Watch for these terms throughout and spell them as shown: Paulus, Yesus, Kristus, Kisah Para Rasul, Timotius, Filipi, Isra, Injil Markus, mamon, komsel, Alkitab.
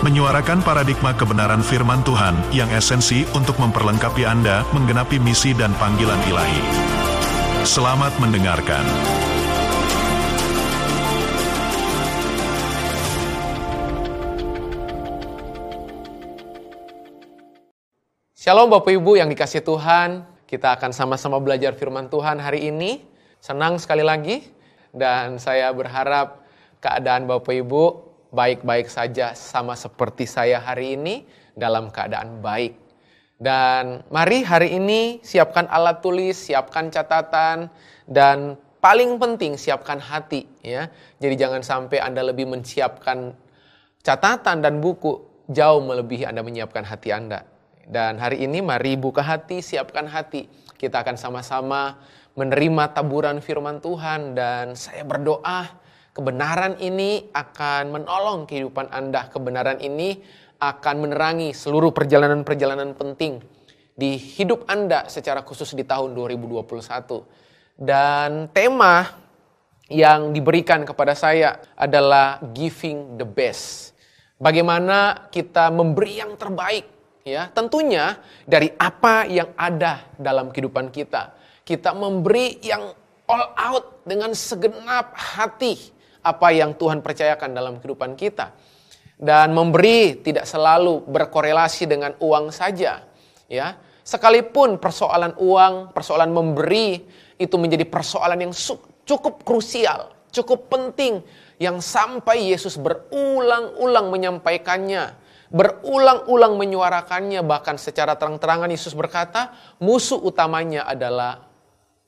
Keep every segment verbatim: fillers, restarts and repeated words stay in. menyuarakan paradigma kebenaran firman Tuhan yang esensi untuk memperlengkapi Anda menggenapi misi dan panggilan ilahi. Selamat mendengarkan. Shalom Bapak Ibu yang dikasihi Tuhan, kita akan sama-sama belajar firman Tuhan hari ini. Senang sekali lagi dan saya berharap keadaan Bapak Ibu baik-baik saja, sama seperti saya hari ini dalam keadaan baik. Dan mari hari ini siapkan alat tulis, siapkan catatan, dan paling penting siapkan hati, ya. Jadi jangan sampai Anda lebih menyiapkan catatan dan buku, jauh melebihi Anda menyiapkan hati Anda. Dan hari ini mari buka hati, siapkan hati. Kita akan sama-sama menerima taburan firman Tuhan, dan saya berdoa kebenaran ini akan menolong kehidupan Anda. Kebenaran ini akan menerangi seluruh perjalanan-perjalanan penting di hidup Anda secara khusus di tahun dua ribu dua puluh satu. Dan tema yang diberikan kepada saya adalah Giving the Best. Bagaimana kita memberi yang terbaik, ya? Tentunya dari apa yang ada dalam kehidupan kita. Kita memberi yang all out dengan segenap hati. Apa yang Tuhan percayakan dalam kehidupan kita. Dan memberi tidak selalu berkorelasi dengan uang saja, ya. Sekalipun persoalan uang, persoalan memberi itu menjadi persoalan yang cukup krusial, cukup penting, yang sampai Yesus berulang-ulang menyampaikannya, berulang-ulang menyuarakannya. Bahkan secara terang-terangan Yesus berkata, musuh utamanya adalah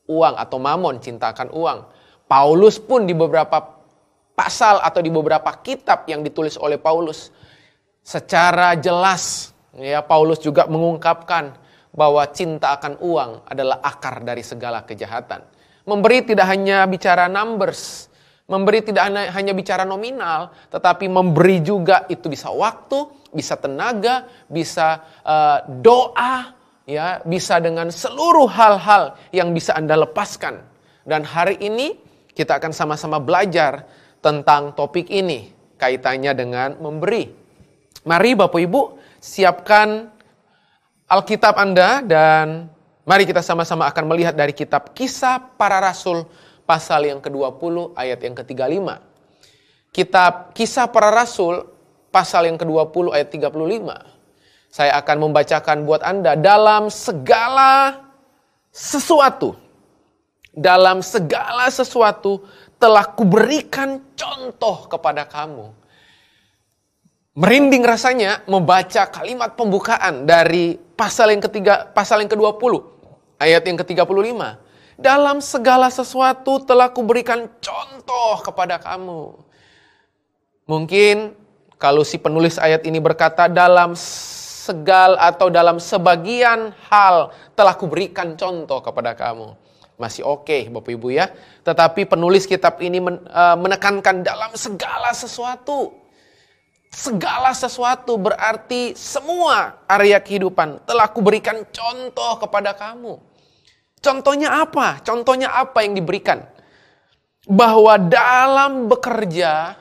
uang atau mamon, cintakan uang. Paulus pun di beberapa pasal atau di beberapa kitab yang ditulis oleh Paulus secara jelas, ya, Paulus juga mengungkapkan bahwa cinta akan uang adalah akar dari segala kejahatan. Memberi tidak hanya bicara numbers, memberi tidak hanya bicara nominal, tetapi memberi juga itu bisa waktu, bisa tenaga, bisa uh, doa, ya, bisa dengan seluruh hal-hal yang bisa Anda lepaskan. Dan hari ini kita akan sama-sama belajar tentang topik ini, kaitannya dengan memberi. Mari Bapak Ibu siapkan Alkitab Anda, dan mari kita sama-sama akan melihat dari kitab Kisah Para Rasul pasal yang kedua puluh ayat yang ke tiga puluh lima. Kitab Kisah Para Rasul pasal yang kedua puluh ayat tiga puluh lima. Saya akan membacakan buat Anda. Dalam segala sesuatu, dalam segala sesuatu telah kuberikan contoh kepada kamu. Merinding rasanya membaca kalimat pembukaan dari pasal yang ketiga, pasal yang kedua puluh, ayat yang ke tiga puluh lima. Dalam segala sesuatu telah kuberikan contoh kepada kamu. Mungkin kalau si penulis ayat ini berkata dalam segala atau dalam sebagian hal telah kuberikan contoh kepada kamu, masih oke, okay, Bapak Ibu, ya. Tetapi penulis kitab ini men, uh, menekankan dalam segala sesuatu. Segala sesuatu berarti semua area kehidupan telah kuberikan contoh kepada kamu. Contohnya apa? Contohnya apa yang diberikan? Bahwa dalam bekerja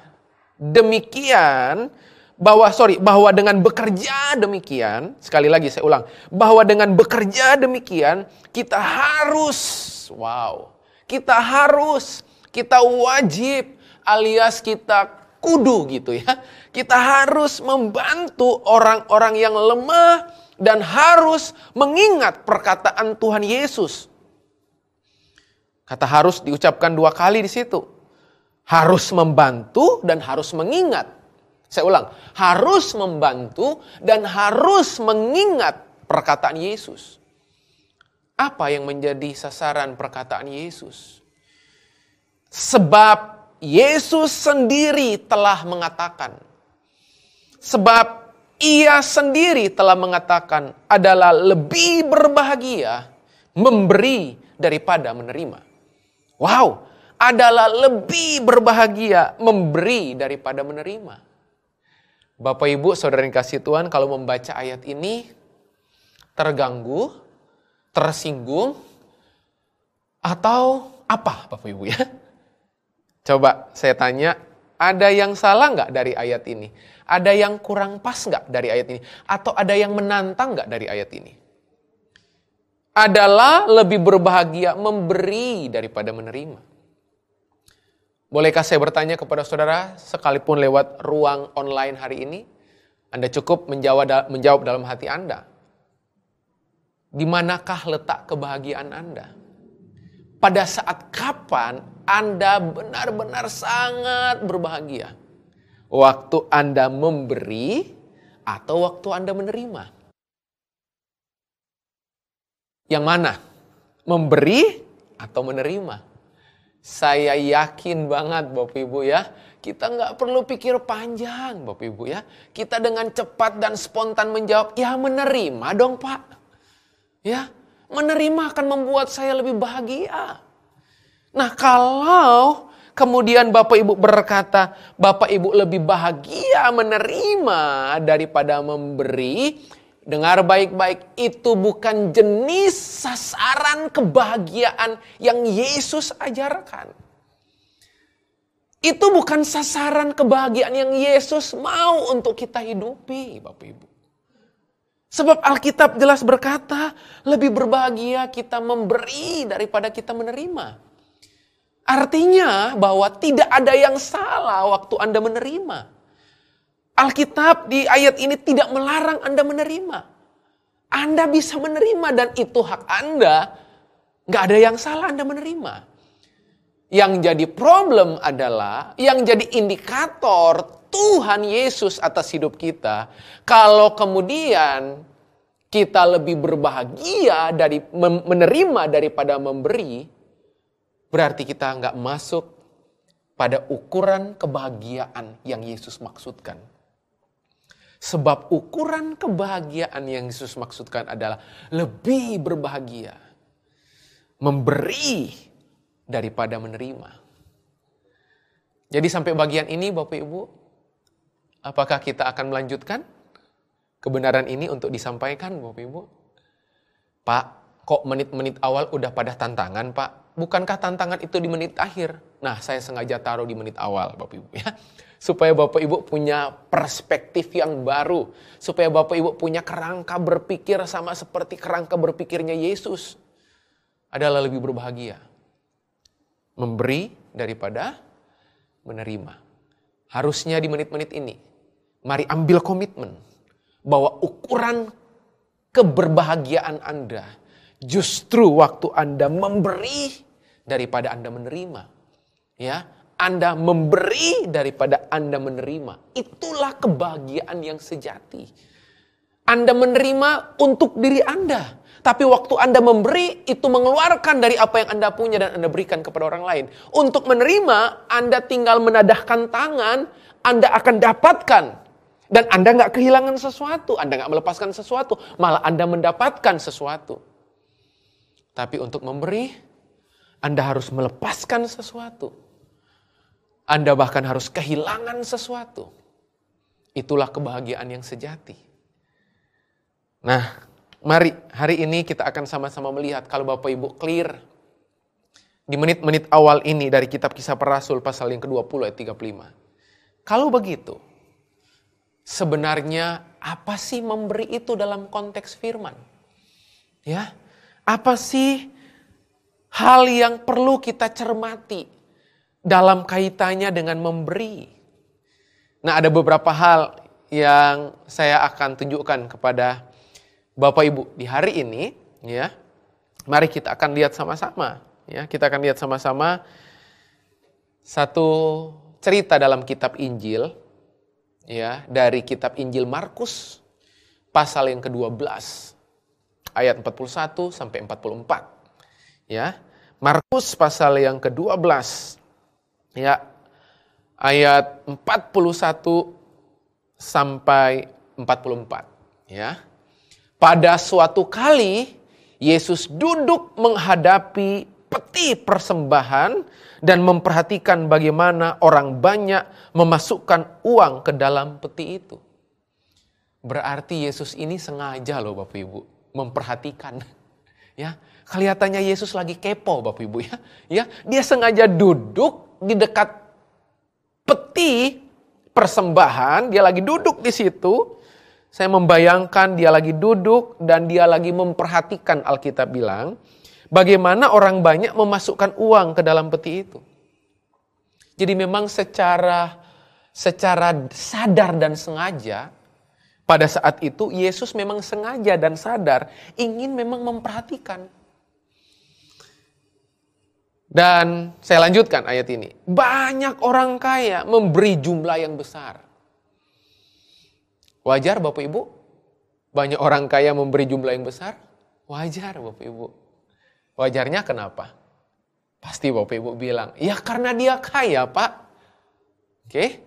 demikian, bahwa sorry, bahwa dengan bekerja demikian, sekali lagi saya ulang, bahwa dengan bekerja demikian kita harus Wow, kita harus, kita wajib, alias kita kudu gitu, ya. Kita harus membantu orang-orang yang lemah dan harus mengingat perkataan Tuhan Yesus. Kata harus diucapkan dua kali di situ. Harus membantu dan harus mengingat. Saya ulang, harus membantu dan harus mengingat perkataan Yesus. Apa yang menjadi sasaran perkataan Yesus? Sebab Yesus sendiri telah mengatakan. Sebab Ia sendiri telah mengatakan adalah lebih berbahagia memberi daripada menerima. Wow, adalah lebih berbahagia memberi daripada menerima. Bapak, Ibu, Saudara yang kasih Tuhan, kalau membaca ayat ini, terganggu, tersinggung, atau apa Bapak Ibu ya? Coba saya tanya, ada yang salah nggak dari ayat ini? Ada yang kurang pas nggak dari ayat ini? Atau ada yang menantang nggak dari ayat ini? Adalah lebih berbahagia memberi daripada menerima. Bolehkah saya bertanya kepada saudara, sekalipun lewat ruang online hari ini, Anda cukup menjawab, menjawab dalam hati Anda. Di manakah letak kebahagiaan Anda? Pada saat kapan Anda benar-benar sangat berbahagia? Waktu Anda memberi atau waktu Anda menerima? Yang mana? Memberi atau menerima? Saya yakin banget Bapak Ibu ya, kita nggak perlu pikir panjang Bapak Ibu ya. Kita dengan cepat dan spontan menjawab, ya menerima dong Pak. Ya, menerima akan membuat saya lebih bahagia. Nah kalau kemudian Bapak Ibu berkata, Bapak Ibu lebih bahagia menerima daripada memberi, dengar baik-baik, itu bukan jenis sasaran kebahagiaan yang Yesus ajarkan. Itu bukan sasaran kebahagiaan yang Yesus mau untuk kita hidupi, Bapak Ibu. Sebab Alkitab jelas berkata, lebih berbahagia kita memberi daripada kita menerima. Artinya bahwa tidak ada yang salah waktu Anda menerima. Alkitab di ayat ini tidak melarang Anda menerima. Anda bisa menerima dan itu hak Anda. Gak ada yang salah Anda menerima. Yang jadi problem adalah, yang jadi indikator Tuhan Yesus atas hidup kita. Kalau kemudian kita lebih berbahagia dari menerima daripada memberi, berarti kita gak masuk pada ukuran kebahagiaan yang Yesus maksudkan. Sebab ukuran kebahagiaan yang Yesus maksudkan adalah lebih berbahagia memberi daripada menerima. Jadi sampai bagian ini Bapak Ibu, apakah kita akan melanjutkan kebenaran ini untuk disampaikan Bapak Ibu? Pak, kok menit-menit awal udah pada tantangan Pak? Bukankah tantangan itu di menit akhir? Nah, saya sengaja taruh di menit awal Bapak Ibu ya. Supaya Bapak Ibu punya perspektif yang baru. Supaya Bapak Ibu punya kerangka berpikir sama seperti kerangka berpikirnya Yesus. Adalah lebih berbahagia memberi daripada menerima. Harusnya di menit-menit ini. Mari ambil komitmen bahwa ukuran keberbahagiaan Anda justru waktu Anda memberi daripada Anda menerima. Ya, Anda memberi daripada Anda menerima. Itulah kebahagiaan yang sejati. Anda menerima untuk diri Anda. Tapi waktu Anda memberi, itu mengeluarkan dari apa yang Anda punya dan Anda berikan kepada orang lain. Untuk menerima, Anda tinggal menadahkan tangan, Anda akan dapatkan. Dan Anda gak kehilangan sesuatu, Anda gak melepaskan sesuatu. Malah Anda mendapatkan sesuatu. Tapi untuk memberi, Anda harus melepaskan sesuatu. Anda bahkan harus kehilangan sesuatu. Itulah kebahagiaan yang sejati. Nah, mari hari ini kita akan sama-sama melihat kalau Bapak Ibu clear di menit-menit awal ini dari kitab Kisah Para Rasul pasal yang kedua puluh ayat tiga puluh lima. Kalau begitu, sebenarnya apa sih memberi itu dalam konteks firman? Ya, apa sih hal yang perlu kita cermati dalam kaitannya dengan memberi? Nah, ada beberapa hal yang saya akan tunjukkan kepada Bapak Ibu di hari ini, ya. Mari kita akan lihat sama-sama, ya. Kita akan lihat sama-sama satu cerita dalam kitab Injil, ya, dari kitab Injil Markus pasal yang kedua belas. Ayat empat puluh satu sampai empat puluh empat. Ya. Markus pasal yang kedua belas. Ya. Ayat empat puluh satu sampai empat puluh empat, ya. Pada suatu kali Yesus duduk menghadapi peti persembahan dan memperhatikan bagaimana orang banyak memasukkan uang ke dalam peti itu. Berarti Yesus ini sengaja loh Bapak Ibu, memperhatikan. Ya, kelihatannya Yesus lagi kepo Bapak Ibu ya. Ya, dia sengaja duduk di dekat peti persembahan, dia lagi duduk di situ. Saya membayangkan dia lagi duduk dan dia lagi memperhatikan. Alkitab bilang, bagaimana orang banyak memasukkan uang ke dalam peti itu. Jadi memang secara secara sadar dan sengaja, pada saat itu Yesus memang sengaja dan sadar ingin memang memperhatikan. Dan saya lanjutkan ayat ini. Banyak orang kaya memberi jumlah yang besar. Wajar Bapak Ibu? Banyak orang kaya memberi jumlah yang besar? Wajar Bapak Ibu. Wajarnya kenapa? Pasti Bapak Ibu bilang, ya karena dia kaya Pak. Oke?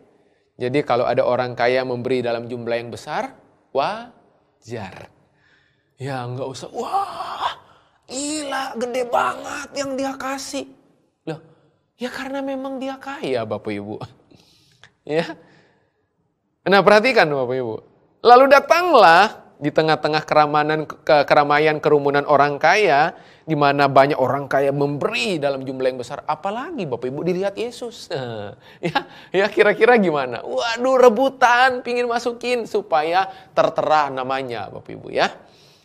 Jadi kalau ada orang kaya memberi dalam jumlah yang besar, wajar. Ya nggak usah, wah gila gede banget yang dia kasih. Loh, ya karena memang dia kaya Bapak Ibu. Ya. Nah perhatikan Bapak Ibu, lalu datanglah di tengah-tengah keramanan, ke, keramaian kerumunan orang kaya, di mana banyak orang kaya memberi dalam jumlah yang besar, apalagi Bapak Ibu dilihat Yesus. ya, ya kira-kira gimana? Waduh rebutan, pingin masukin supaya tertera namanya Bapak Ibu ya.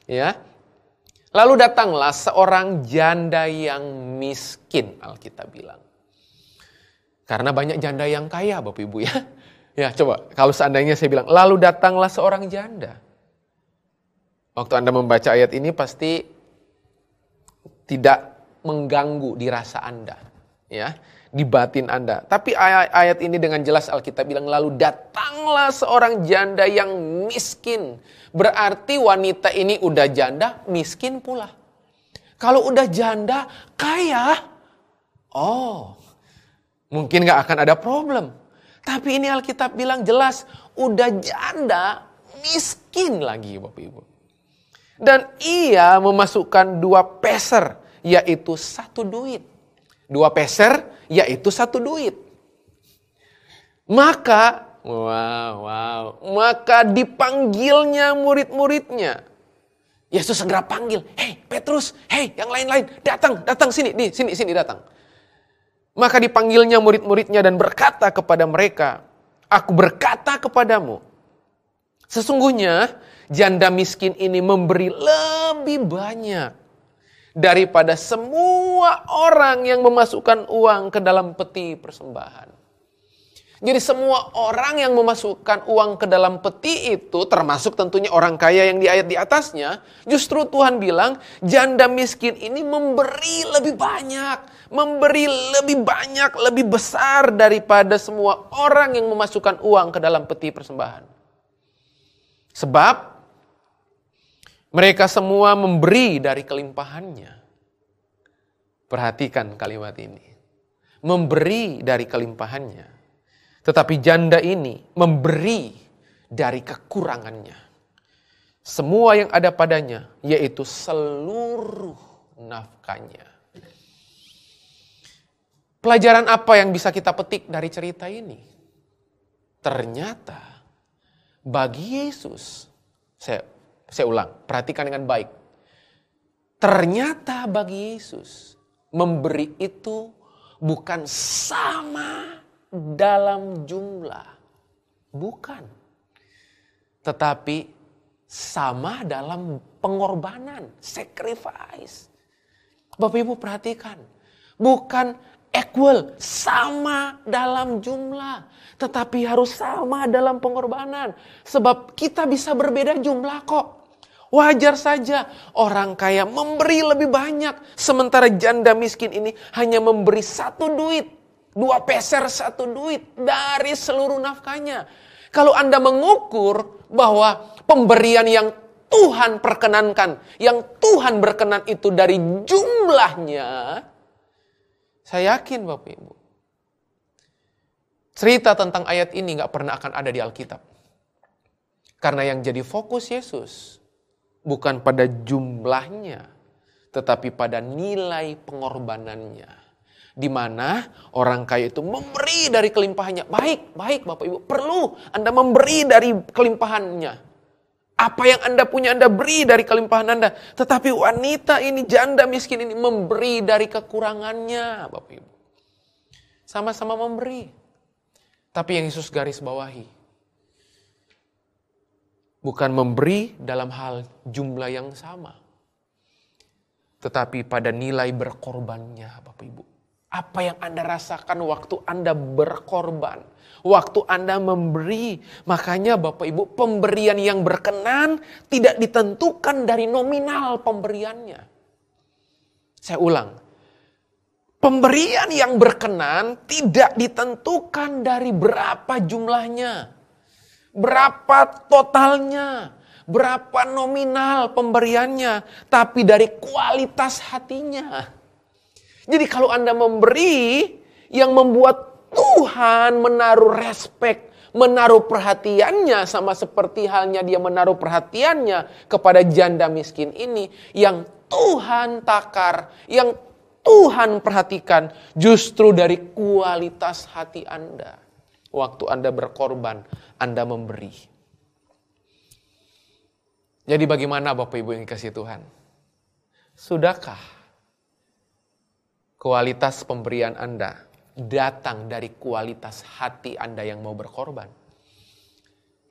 Ya. Lalu datanglah seorang janda yang miskin, Alkitab bilang. Karena banyak janda yang kaya Bapak Ibu ya. Ya coba, kalau seandainya saya bilang, lalu datanglah seorang janda. Waktu Anda membaca ayat ini pasti tidak mengganggu di rasa Anda. Ya, di batin Anda. Tapi ayat ini dengan jelas Alkitab bilang, lalu datanglah seorang janda yang miskin. Berarti wanita ini udah janda, miskin pula. Kalau udah janda, kaya, oh mungkin gak akan ada problem. Tapi ini Alkitab bilang jelas, udah janda, miskin lagi Bapak Ibu. Dan ia memasukkan dua peser, yaitu satu duit. Dua peser, yaitu satu duit. Maka, wow, wow, maka dipanggilnya murid-muridnya. Yesus segera panggil, hei Petrus, hei yang lain-lain, datang, datang sini, di sini, sini datang. Maka dipanggilnya murid-muridnya dan berkata kepada mereka, aku berkata kepadamu, sesungguhnya janda miskin ini memberi lebih banyak daripada semua orang yang memasukkan uang ke dalam peti persembahan. Jadi semua orang yang memasukkan uang ke dalam peti itu, termasuk tentunya orang kaya yang di ayat di atasnya, justru Tuhan bilang janda miskin ini memberi lebih banyak, memberi lebih banyak, lebih besar daripada semua orang yang memasukkan uang ke dalam peti persembahan. Sebab mereka semua memberi dari kelimpahannya. Perhatikan kalimat ini. Memberi dari kelimpahannya. Tetapi janda ini memberi dari kekurangannya. Semua yang ada padanya, yaitu seluruh nafkahnya. Pelajaran apa yang bisa kita petik dari cerita ini? Ternyata bagi Yesus, saya, saya ulang, perhatikan dengan baik. Ternyata bagi Yesus, memberi itu bukan sama dalam jumlah, bukan, tetapi sama dalam pengorbanan, sacrifice. Bapak Ibu perhatikan, bukan equal, sama dalam jumlah, tetapi harus sama dalam pengorbanan. Sebab kita bisa berbeda jumlah kok. Wajar saja orang kaya memberi lebih banyak, sementara janda miskin ini hanya memberi satu duit. Dua peser satu duit dari seluruh nafkahnya. Kalau Anda mengukur bahwa pemberian yang Tuhan perkenankan, yang Tuhan berkenan itu dari jumlahnya, saya yakin Bapak Ibu, cerita tentang ayat ini gak pernah akan ada di Alkitab. Karena yang jadi fokus Yesus bukan pada jumlahnya, tetapi pada nilai pengorbanannya. Di mana orang kaya itu memberi dari kelimpahannya. Baik, baik Bapak Ibu, perlu Anda memberi dari kelimpahannya. Apa yang Anda punya Anda beri dari kelimpahan Anda. Tetapi wanita ini, janda miskin ini memberi dari kekurangannya, Bapak Ibu. Sama-sama memberi. Tapi yang Yesus garis bawahi, bukan memberi dalam hal jumlah yang sama, tetapi pada nilai berkorbannya, Bapak Ibu. Apa yang Anda rasakan waktu Anda berkorban, waktu Anda memberi. Makanya Bapak Ibu, pemberian yang berkenan tidak ditentukan dari nominal pemberiannya. Saya ulang, pemberian yang berkenan tidak ditentukan dari berapa jumlahnya. Berapa totalnya, berapa nominal pemberiannya, tapi dari kualitas hatinya. Jadi kalau Anda memberi yang membuat Tuhan menaruh respek, menaruh perhatiannya, sama seperti halnya Dia menaruh perhatiannya kepada janda miskin ini, yang Tuhan takar, yang Tuhan perhatikan justru dari kualitas hati Anda. Waktu Anda berkorban, Anda memberi. Jadi bagaimana Bapak Ibu yang dikasihi Tuhan? Sudahkah kualitas pemberian Anda datang dari kualitas hati Anda yang mau berkorban?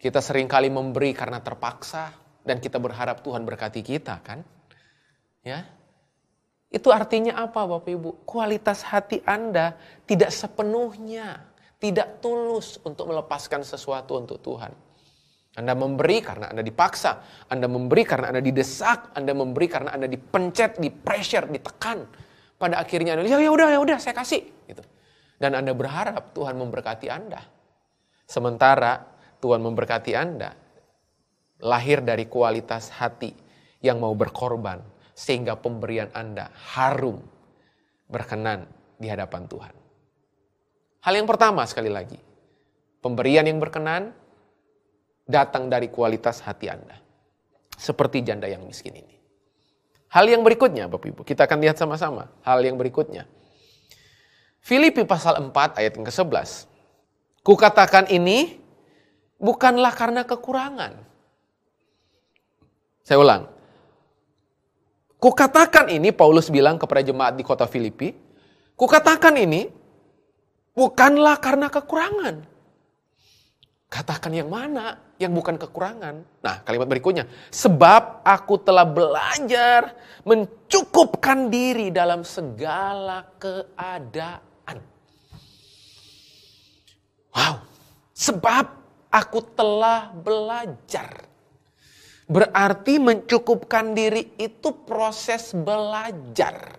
Kita seringkali memberi karena terpaksa dan kita berharap Tuhan berkati kita, kan? Ya. Itu artinya apa Bapak Ibu? Kualitas hati Anda tidak sepenuhnya, tidak tulus untuk melepaskan sesuatu untuk Tuhan. Anda memberi karena Anda dipaksa. Anda memberi karena Anda didesak. Anda memberi karena Anda dipencet, dipressure, ditekan. Pada akhirnya Anda, ya udah, ya udah, saya kasih. Gitu. Dan Anda berharap Tuhan memberkati Anda. Sementara Tuhan memberkati Anda lahir dari kualitas hati yang mau berkorban, sehingga pemberian Anda harum, berkenan di hadapan Tuhan. Hal yang pertama sekali lagi, pemberian yang berkenan datang dari kualitas hati Anda. Seperti janda yang miskin ini. Hal yang berikutnya Bapak Ibu, kita akan lihat sama-sama hal yang berikutnya. Filipi pasal empat ayat yang kesebelas. Kukatakan ini bukanlah karena kekurangan. Saya ulang. Kukatakan ini, Paulus bilang kepada jemaat di kota Filipi, kukatakan ini bukanlah karena kekurangan. Katakan yang mana yang bukan kekurangan. Nah, kalimat berikutnya. Sebab aku telah belajar mencukupkan diri dalam segala keadaan. Wow. Sebab aku telah belajar. Berarti mencukupkan diri itu proses belajar.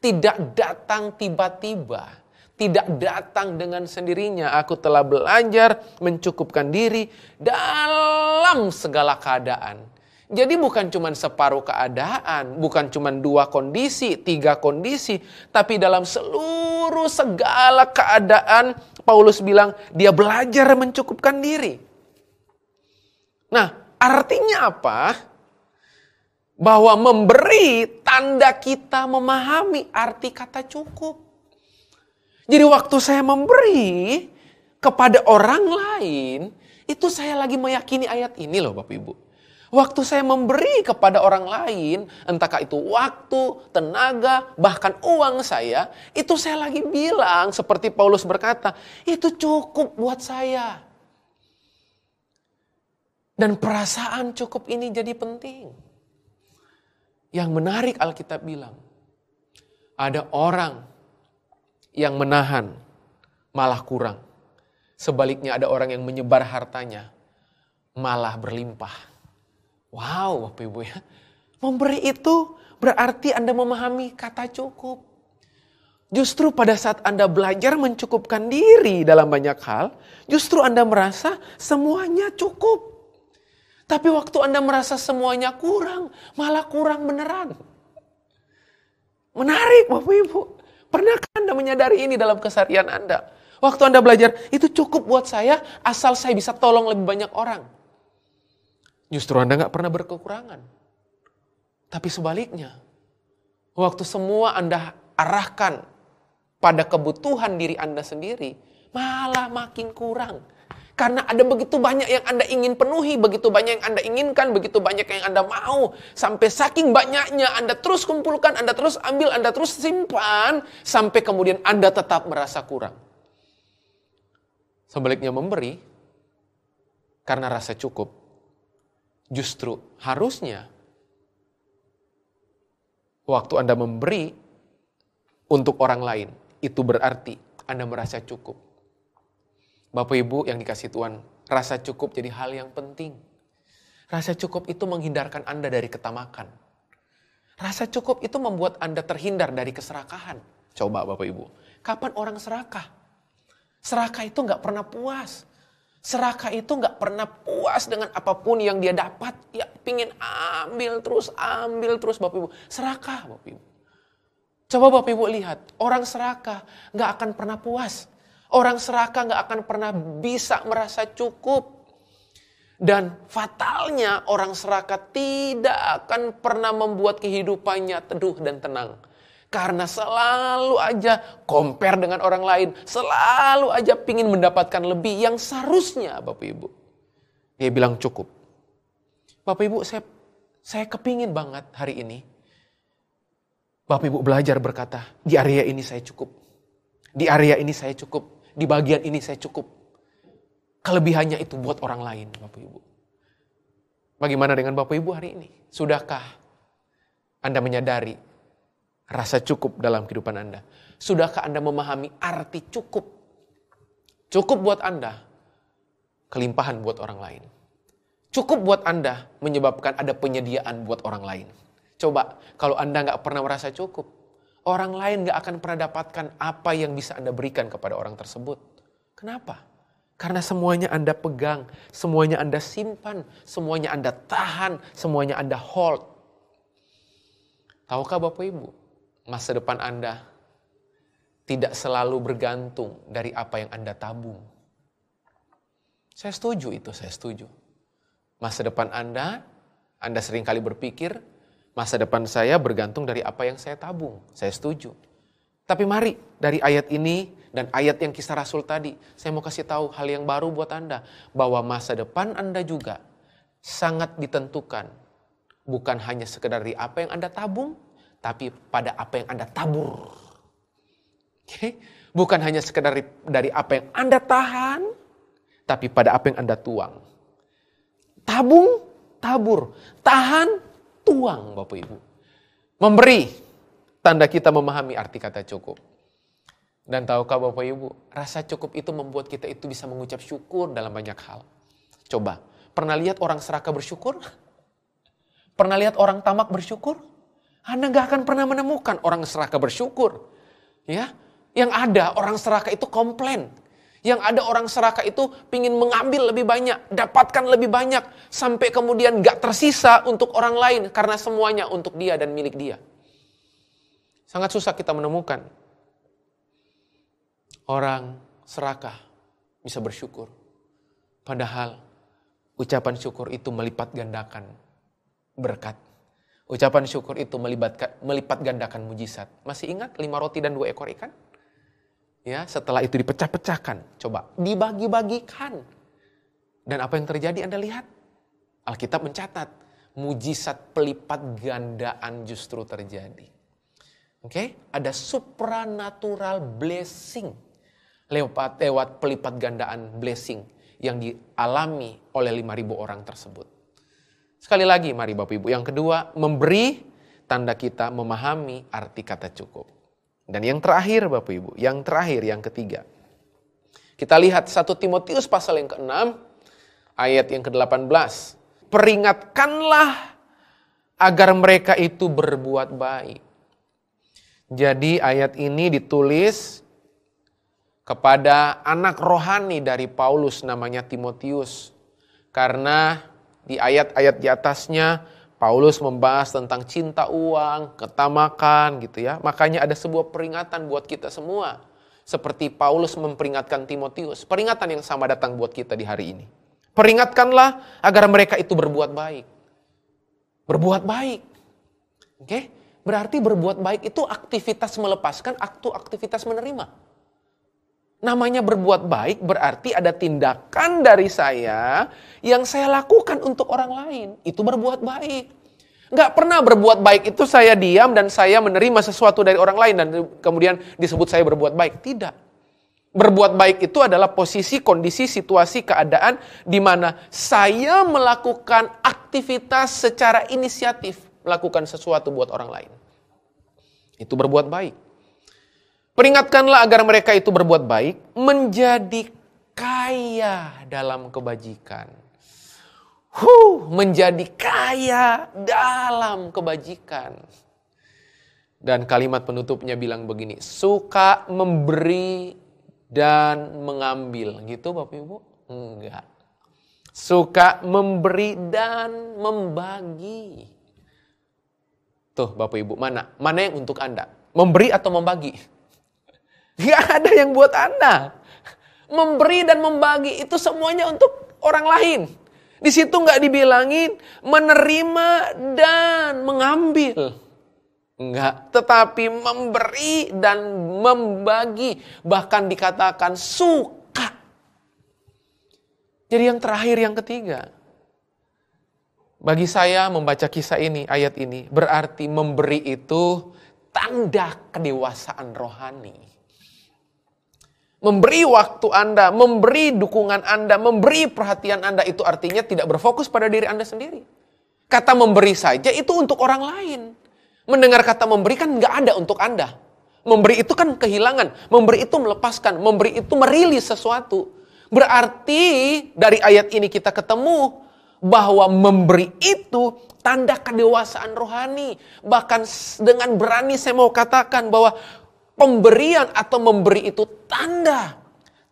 Tidak datang tiba-tiba. Tidak datang dengan sendirinya. Aku telah belajar mencukupkan diri dalam segala keadaan. Jadi bukan cuma separuh keadaan, bukan cuma dua kondisi, tiga kondisi, tapi dalam seluruh segala keadaan, Paulus bilang dia belajar mencukupkan diri. Nah, artinya apa? Bahwa memberi tanda kita memahami arti kata cukup. Jadi waktu saya memberi kepada orang lain, itu saya lagi meyakini ayat ini loh Bapak Ibu. Waktu saya memberi kepada orang lain, entahkah itu waktu, tenaga, bahkan uang saya, itu saya lagi bilang seperti Paulus berkata, itu cukup buat saya. Dan perasaan cukup ini jadi penting. Yang menarik Alkitab bilang, ada orang yang menahan malah kurang. Sebaliknya ada orang yang menyebar hartanya malah berlimpah. Wow Bapak Ibu ya. Memberi itu berarti Anda memahami kata cukup. Justru pada saat Anda belajar mencukupkan diri dalam banyak hal, justru Anda merasa semuanya cukup. Tapi waktu Anda merasa semuanya kurang, malah kurang beneran. Menarik Bapak Ibu. Pernahkah Anda menyadari ini dalam keseharian Anda? Waktu Anda belajar, itu cukup buat saya asal saya bisa tolong lebih banyak orang. Justru Anda nggak pernah berkekurangan. Tapi sebaliknya, waktu semua Anda arahkan pada kebutuhan diri Anda sendiri, malah makin kurang. Karena ada begitu banyak yang Anda ingin penuhi, begitu banyak yang Anda inginkan, begitu banyak yang Anda mau. Sampai saking banyaknya Anda terus kumpulkan, Anda terus ambil, Anda terus simpan. Sampai kemudian Anda tetap merasa kurang. Sebaliknya memberi, karena rasa cukup, justru harusnya waktu Anda memberi untuk orang lain, itu berarti Anda merasa cukup. Bapak Ibu yang dikasih Tuhan, rasa cukup jadi hal yang penting. Rasa cukup itu menghindarkan Anda dari ketamakan. Rasa cukup itu membuat Anda terhindar dari keserakahan. Coba Bapak Ibu, kapan orang serakah? Serakah itu gak pernah puas. Serakah itu gak pernah puas dengan apapun yang dia dapat. Ya pingin ambil terus, ambil terus Bapak Ibu. Serakah Bapak Ibu. Coba Bapak Ibu lihat, orang serakah gak akan pernah puas. Orang serakah gak akan pernah bisa merasa cukup. Dan fatalnya orang serakah tidak akan pernah membuat kehidupannya teduh dan tenang. Karena selalu aja compare dengan orang lain. Selalu aja pingin mendapatkan lebih yang seharusnya Bapak Ibu. Dia bilang cukup. Bapak Ibu saya, saya kepingin banget hari ini. Bapak Ibu belajar berkata, di area ini saya cukup. Di area ini saya cukup. Di bagian ini saya cukup. Kelebihannya itu buat orang lain, Bapak Ibu. Bagaimana dengan Bapak Ibu hari ini? Sudahkah Anda menyadari rasa cukup dalam kehidupan Anda? Sudahkah Anda memahami arti cukup? Cukup buat Anda, kelimpahan buat orang lain. Cukup buat Anda menyebabkan ada penyediaan buat orang lain. Coba, kalau Anda nggak pernah merasa cukup, orang lain gak akan pernah dapatkan apa yang bisa Anda berikan kepada orang tersebut. Kenapa? Karena semuanya Anda pegang, semuanya Anda simpan, semuanya Anda tahan, semuanya Anda hold. Tahukah Bapak Ibu, masa depan Anda tidak selalu bergantung dari apa yang Anda tabung. Saya setuju itu, saya setuju. Masa depan Anda, Anda seringkali berpikir, masa depan saya bergantung dari apa yang saya tabung. Saya setuju. Tapi mari dari ayat ini dan ayat yang kisah Rasul tadi, saya mau kasih tahu hal yang baru buat Anda. Bahwa masa depan Anda juga sangat ditentukan. Bukan hanya sekedar dari apa yang Anda tabung, tapi pada apa yang Anda tabur. Okay? Bukan hanya sekedar dari, dari apa yang Anda tahan, tapi pada apa yang Anda tuang. Tabung, tabur. Tahan, tuang Bapak Ibu. Memberi, tanda kita memahami arti kata cukup. Dan tahukah Bapak Ibu, rasa cukup itu membuat kita itu bisa mengucap syukur dalam banyak hal. Coba, pernah lihat orang serakah bersyukur? Pernah lihat orang tamak bersyukur? Anda gak akan pernah menemukan orang serakah bersyukur. Ya, yang ada orang serakah itu komplain. Yang ada orang serakah itu pingin mengambil lebih banyak, dapatkan lebih banyak, sampai kemudian gak tersisa untuk orang lain karena semuanya untuk dia dan milik dia. Sangat susah kita menemukan orang serakah bisa bersyukur. Padahal ucapan syukur itu melipat gandakan berkat. Ucapan syukur itu melipat, melipat gandakan mujizat. Masih ingat lima roti dan dua ekor ikan? Ya, setelah itu dipecah-pecahkan, coba dibagi-bagikan. Dan apa yang terjadi Anda lihat? Alkitab mencatat, mujizat pelipat gandaan justru terjadi. Oke, okay? Ada supranatural blessing lewat, lewat pelipat gandaan blessing yang dialami oleh lima ribu orang tersebut. Sekali lagi, mari Bapak Ibu. Yang kedua, memberi tanda kita memahami arti kata cukup. Dan yang terakhir Bapak Ibu, yang terakhir, yang ketiga. Kita lihat satu Timotius pasal yang keenam, ayat yang kedelapan belas. Peringatkanlah agar mereka itu berbuat baik. Jadi ayat ini ditulis kepada anak rohani dari Paulus namanya Timotius. Karena di ayat-ayat di atasnya, Paulus membahas tentang cinta uang, ketamakan gitu ya. Makanya ada sebuah peringatan buat kita semua. Seperti Paulus memperingatkan Timotius. Peringatan yang sama datang buat kita di hari ini. Peringatkanlah agar mereka itu berbuat baik. Berbuat baik. Oke? Okay? Berarti berbuat baik itu aktivitas melepaskan, aktivitas menerima. Namanya berbuat baik berarti ada tindakan dari saya yang saya lakukan untuk orang lain. Itu berbuat baik. Nggak pernah berbuat baik itu saya diam dan saya menerima sesuatu dari orang lain dan kemudian disebut saya berbuat baik. Tidak. Berbuat baik itu adalah posisi, kondisi, situasi, keadaan di mana saya melakukan aktivitas secara inisiatif, melakukan sesuatu buat orang lain. Itu berbuat baik. Peringatkanlah agar mereka itu berbuat baik, menjadi kaya dalam kebajikan. Huh, menjadi kaya dalam kebajikan. Dan kalimat penutupnya bilang begini, suka memberi dan mengambil. Gitu Bapak Ibu? Enggak. Suka memberi dan membagi. Tuh Bapak Ibu, mana? Mana yang untuk Anda? Memberi atau membagi? Enggak ada yang buat Anda. Memberi dan membagi itu semuanya untuk orang lain. Di situ enggak dibilangin menerima dan mengambil. Enggak, tetapi memberi dan membagi. Bahkan dikatakan suka. Jadi yang terakhir, yang ketiga. Bagi saya membaca kisah ini, ayat ini, berarti memberi itu tanda kedewasaan rohani. Memberi waktu Anda, memberi dukungan Anda, memberi perhatian Anda, itu artinya tidak berfokus pada diri Anda sendiri. Kata memberi saja itu untuk orang lain. Mendengar kata memberi kan nggak ada untuk Anda. Memberi itu kan kehilangan. Memberi itu melepaskan. Memberi itu merilis sesuatu. Berarti dari ayat ini kita ketemu bahwa memberi itu tanda kedewasaan rohani. Bahkan dengan berani saya mau katakan bahwa pemberian atau memberi itu tanda.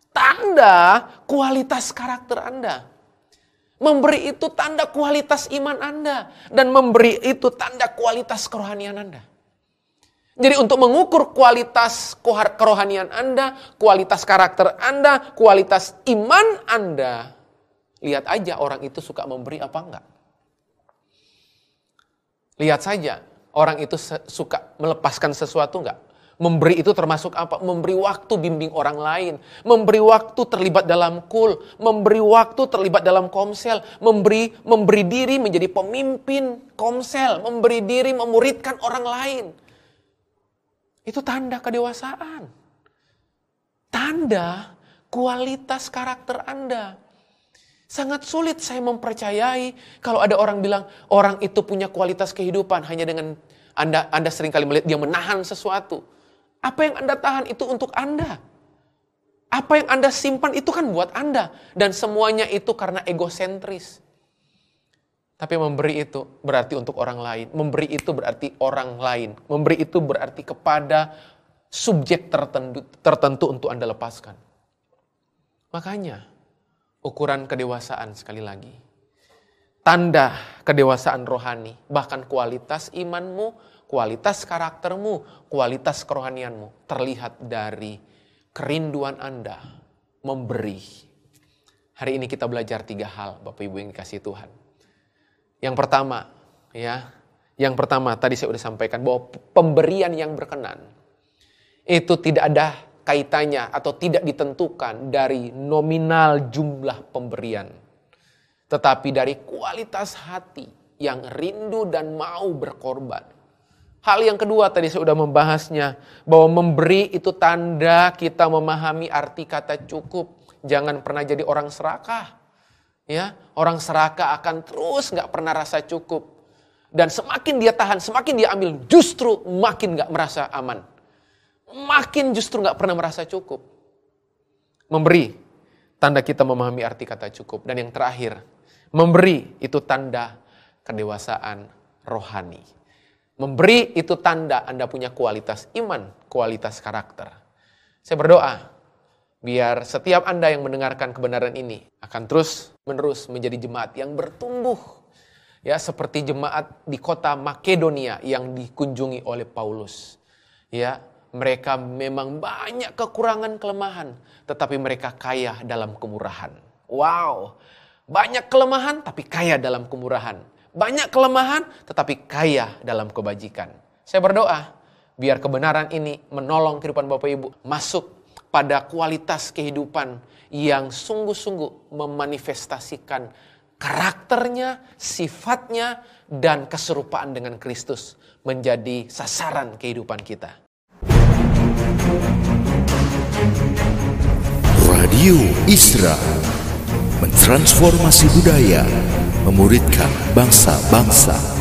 Tanda kualitas karakter Anda. Memberi itu tanda kualitas iman Anda. Dan memberi itu tanda kualitas kerohanian Anda. Jadi untuk mengukur kualitas kerohanian Anda, kualitas karakter Anda, kualitas iman Anda, lihat aja orang itu suka memberi apa enggak. Lihat saja orang itu suka melepaskan sesuatu enggak. Memberi itu termasuk apa? Memberi waktu bimbing orang lain. Memberi waktu terlibat dalam kul. Memberi waktu terlibat dalam komsel. Memberi memberi diri menjadi pemimpin komsel. Memberi diri memuridkan orang lain. Itu tanda kedewasaan. Tanda kualitas karakter Anda. Sangat sulit saya mempercayai kalau ada orang bilang orang itu punya kualitas kehidupan hanya dengan Anda Anda seringkali melihat dia menahan sesuatu. Apa yang Anda tahan itu untuk Anda. Apa yang Anda simpan itu kan buat Anda. Dan semuanya itu karena egosentris. Tapi memberi itu berarti untuk orang lain. Memberi itu berarti orang lain. Memberi itu berarti kepada subjek tertentu, tertentu untuk Anda lepaskan. Makanya ukuran kedewasaan sekali lagi. Tanda kedewasaan rohani. Bahkan kualitas imanmu, kualitas karaktermu, kualitas kerohanianmu terlihat dari kerinduan Anda memberi. Hari ini kita belajar tiga hal, Bapak Ibu yang dikasihi Tuhan. Yang pertama, ya, yang pertama tadi saya sudah sampaikan bahwa pemberian yang berkenan itu tidak ada kaitannya atau tidak ditentukan dari nominal jumlah pemberian, tetapi dari kualitas hati yang rindu dan mau berkorban. Hal yang kedua tadi saya sudah membahasnya, bahwa memberi itu tanda kita memahami arti kata cukup. Jangan pernah jadi orang serakah. Ya, orang serakah akan terus gak pernah rasa cukup. Dan semakin dia tahan, semakin dia ambil, justru makin gak merasa aman. Makin justru gak pernah merasa cukup. Memberi, tanda kita memahami arti kata cukup. Dan yang terakhir, memberi itu tanda kedewasaan rohani. Memberi itu tanda Anda punya kualitas iman, kualitas karakter. Saya berdoa, biar setiap Anda yang mendengarkan kebenaran ini akan terus-menerus menjadi jemaat yang bertumbuh. Ya, seperti jemaat di kota Makedonia yang dikunjungi oleh Paulus. Ya, mereka memang banyak kekurangan, kelemahan, tetapi mereka kaya dalam kemurahan. Wow, banyak kelemahan tapi kaya dalam kemurahan. Banyak kelemahan tetapi kaya dalam kebajikan. Saya berdoa, biar kebenaran ini menolong kehidupan Bapak Ibu masuk pada kualitas kehidupan yang sungguh-sungguh memanifestasikan karakternya, sifatnya, dan keserupaan dengan Kristus menjadi sasaran kehidupan kita. Radio Isra mentransformasi budaya, memuridkan bangsa-bangsa.